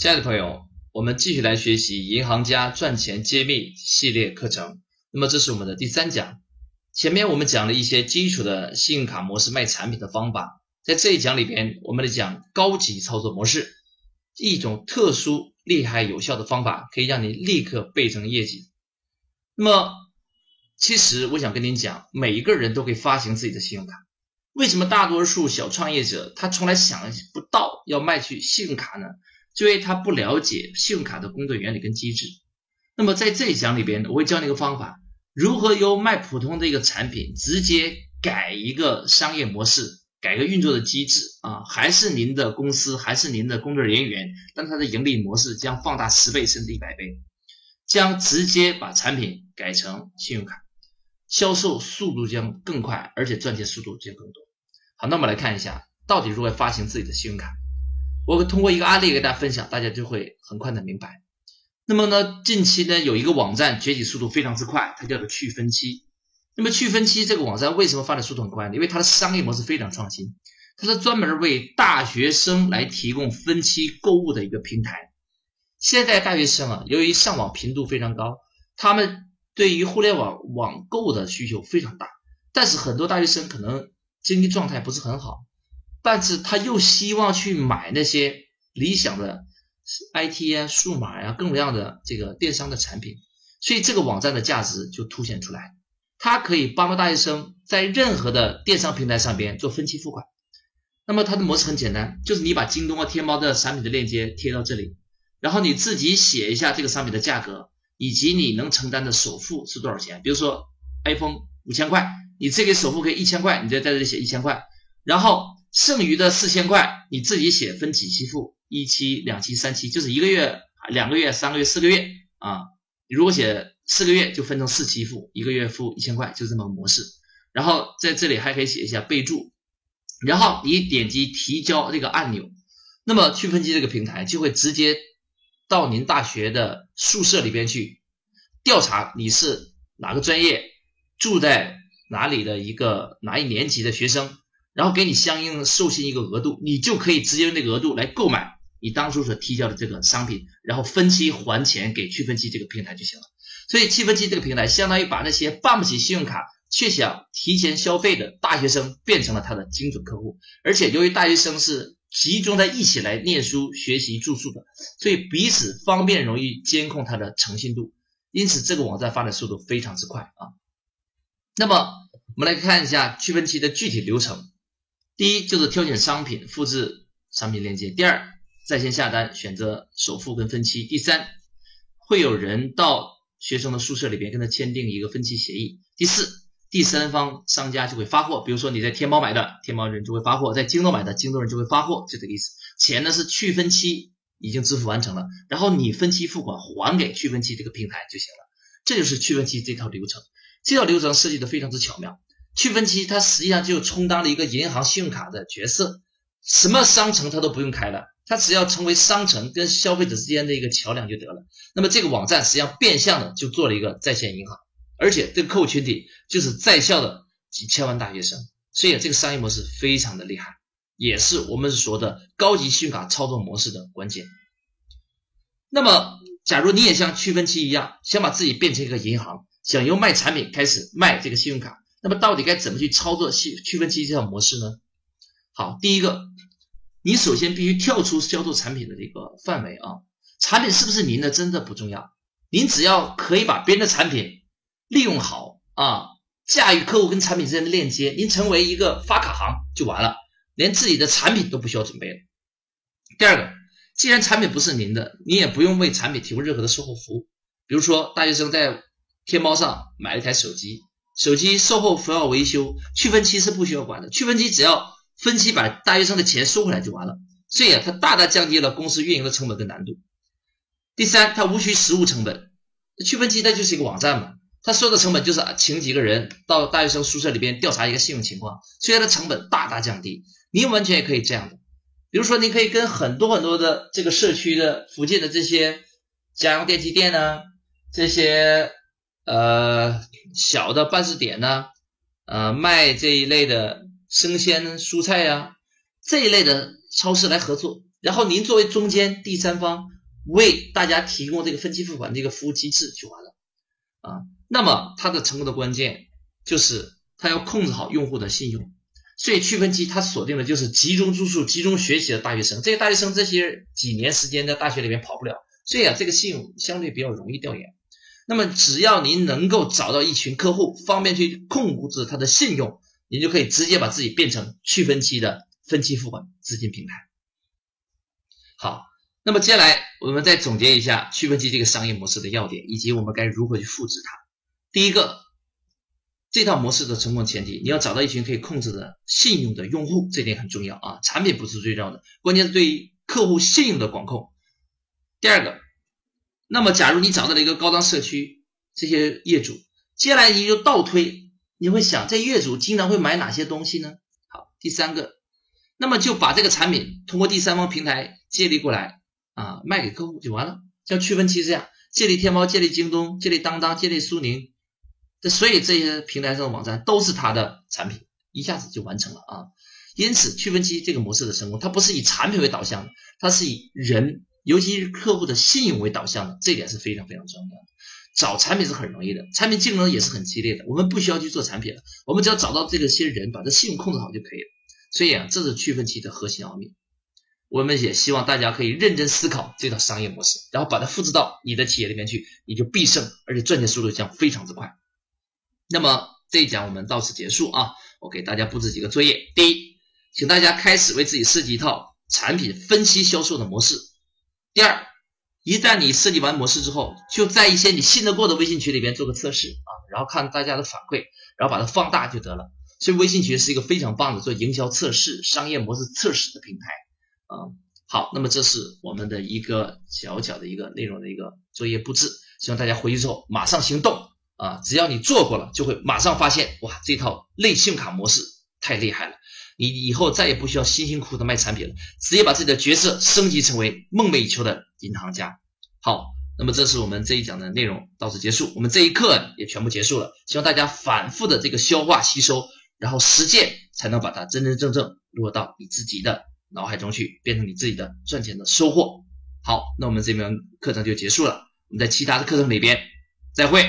亲爱的朋友，我们继续来学习银行家赚钱揭秘系列课程，那么这是我们的第3讲。前面我们讲了一些基础的信用卡模式卖产品的方法，在这一讲里边我们来讲高级操作模式，一种特殊厉害有效的方法，可以让你立刻倍增业绩。那么其实我想跟您讲，每一个人都可以发行自己的信用卡，为什么大多数小创业者他从来想不到要卖去信用卡呢？因为他不了解信用卡的工作原理跟机制。那么在这一讲里边，我会教你一个方法，如何由卖普通的一个产品直接改一个商业模式，改一个运作的机制啊，还是您的公司，还是您的工作人员，但它的盈利模式将放大10倍甚至100倍，将直接把产品改成信用卡，销售速度将更快，而且赚钱速度将更多。好，那我们来看一下到底如何发行自己的信用卡。我会通过一个案例给大家分享，大家就会很快的明白。那么呢，近期呢有一个网站崛起速度非常之快，它叫做趣分期。那么趣分期这个网站为什么发展速度很快呢？因为它的商业模式非常创新，它是专门为大学生来提供分期购物的一个平台。现在大学生啊，由于上网频度非常高，他们对于互联网网购的需求非常大，但是很多大学生可能经济状态不是很好，但是他又希望去买那些理想的 IT 啊、数码啊、各种各样的这个电商的产品，所以这个网站的价值就凸显出来。它可以帮助大学生在任何的电商平台上边做分期付款。那么它的模式很简单，就是你把京东啊、天猫的产品的链接贴到这里，然后你自己写一下这个商品的价格以及你能承担的首付是多少钱。比如说 iPhone 5000块，你自己首付可以1000块，你就在这里写1000块，然后剩余的4000块你自己写分几期付，1期、2期、3期，就是1个月、2个月、3个月、4个月啊。你如果写4个月就分成4期付，1个月付1000块，就这么个模式。然后在这里还可以写一下备注，然后你点击提交这个按钮，那么趣分期这个平台就会直接到您大学的宿舍里边去调查你是哪个专业、住在哪里的一个哪一年级的学生，然后给你相应授信一个额度，你就可以直接用这个额度来购买你当初所提交的这个商品，然后分期还钱给趣分期这个平台就行了。所以趣分期这个平台相当于把那些办不起信用卡却想提前消费的大学生变成了他的精准客户，而且由于大学生是集中在一起来念书、学习、住宿的，所以彼此方便容易监控他的诚信度，因此这个网站发展速度非常之快啊。那么我们来看一下趣分期的具体流程。第一就是挑选商品，复制商品链接；第二，在线下单，选择首付跟分期；第三，会有人到学生的宿舍里边跟他签订一个分期协议；第四，第三方商家就会发货，比如说你在天猫买的，天猫人就会发货；在京东买的，京东人就会发货，就这个意思。钱呢是趣分期已经支付完成了，然后你分期付款还给趣分期这个平台就行了。这就是趣分期这套流程，这套流程设计的非常之巧妙。趣分期它实际上就充当了一个银行信用卡的角色，什么商城它都不用开了，它只要成为商城跟消费者之间的一个桥梁就得了。那么这个网站实际上变相的就做了一个在线银行，而且这个客户群体就是在校的几千万大学生，所以这个商业模式非常的厉害，也是我们说的高级信用卡操作模式的关键。那么假如你也像趣分期一样想把自己变成一个银行，想由卖产品开始卖这个信用卡，那么到底该怎么去操作趣分期这套模式呢？好，第一个，你首先必须跳出销售产品的这个范围啊，产品是不是您的真的不重要，您只要可以把别人的产品利用好啊，驾驭客户跟产品之间的链接，您成为一个发卡行就完了，连自己的产品都不需要准备了。第二个，既然产品不是您的，你也不用为产品提供任何的售后服务。比如说大学生在天猫上买了一台手机，手机售后服务维修趣分期是不需要管的，趣分期只要分期把大学生的钱收回来就完了，所以它大大降低了公司运营的成本跟难度。第三，它无需实物成本，趣分期它就是一个网站嘛，它所有的成本就是请几个人到大学生宿舍里边调查一个信用情况，所以它的成本大大降低。您完全也可以这样的，比如说您可以跟很多的这个社区的附近的这些家用电器店啊，这些小的办事点呢，卖这一类的生鲜蔬菜啊，这一类的超市来合作，然后您作为中间第三方为大家提供这个分期付款这个服务机制就完了啊。那么它的成功的关键就是它要控制好用户的信用，所以区分期它锁定的就是集中住宿、集中学习的大学生。这些大学生这些几年时间在大学里面跑不了，所以啊，这个信用相对比较容易调研。那么只要您能够找到一群客户，方便去控制他的信用，您就可以直接把自己变成区分期的分期付款资金平台。好，那么接下来我们再总结一下区分期这个商业模式的要点，以及我们该如何去复制它。第一个，这套模式的成功前提，你要找到一群可以控制的信用的用户，这点很重要啊。产品不是最重要的，关键是对于客户信用的管控。第二个，那么假如你找到了一个高档社区这些业主，接下来你就倒推，你会想这业主经常会买哪些东西呢？好，第三个，那么就把这个产品通过第三方平台借力过来啊，卖给客户就完了。像区分期这样，借力天猫、借力京东、借力当当、借力苏宁。所以这些平台上的网站都是它的产品，一下子就完成了啊。因此区分期这个模式的成功，它不是以产品为导向的，它是以人，尤其是客户的信用为导向的，这点是非常非常重要的。找产品是很容易的，产品竞争也是很激烈的，我们不需要去做产品了，我们只要找到这些人，把这信用控制好就可以了。所以啊，这是区分期的核心奥秘。我们也希望大家可以认真思考这套商业模式，然后把它复制到你的企业里面去，你就必胜，而且赚钱速度将非常之快。那么这一讲我们到此结束啊，我给大家布置几个作业。第一，请大家开始为自己设计一套产品分析销售的模式。第二，一旦你设计完模式之后，就在一些你信得过的微信群里边做个测试啊，然后看大家的反馈，然后把它放大就得了。所以微信群是一个非常棒的做营销测试、商业模式测试的平台啊。好，那么这是我们的一个小小的一个内容的一个作业布置，希望大家回去之后马上行动啊，只要你做过了，就会马上发现，哇，这套类信用卡模式太厉害了，你以后再也不需要辛辛苦苦的卖产品了，直接把自己的角色升级成为梦寐以求的银行家。好，那么这是我们这一讲的内容，到此结束，我们这一课也全部结束了，希望大家反复的这个消化吸收，然后实践，才能把它真真正正落到你自己的脑海中去，变成你自己的赚钱的收获。好，那我们这门课程就结束了，我们在其他的课程里边再会。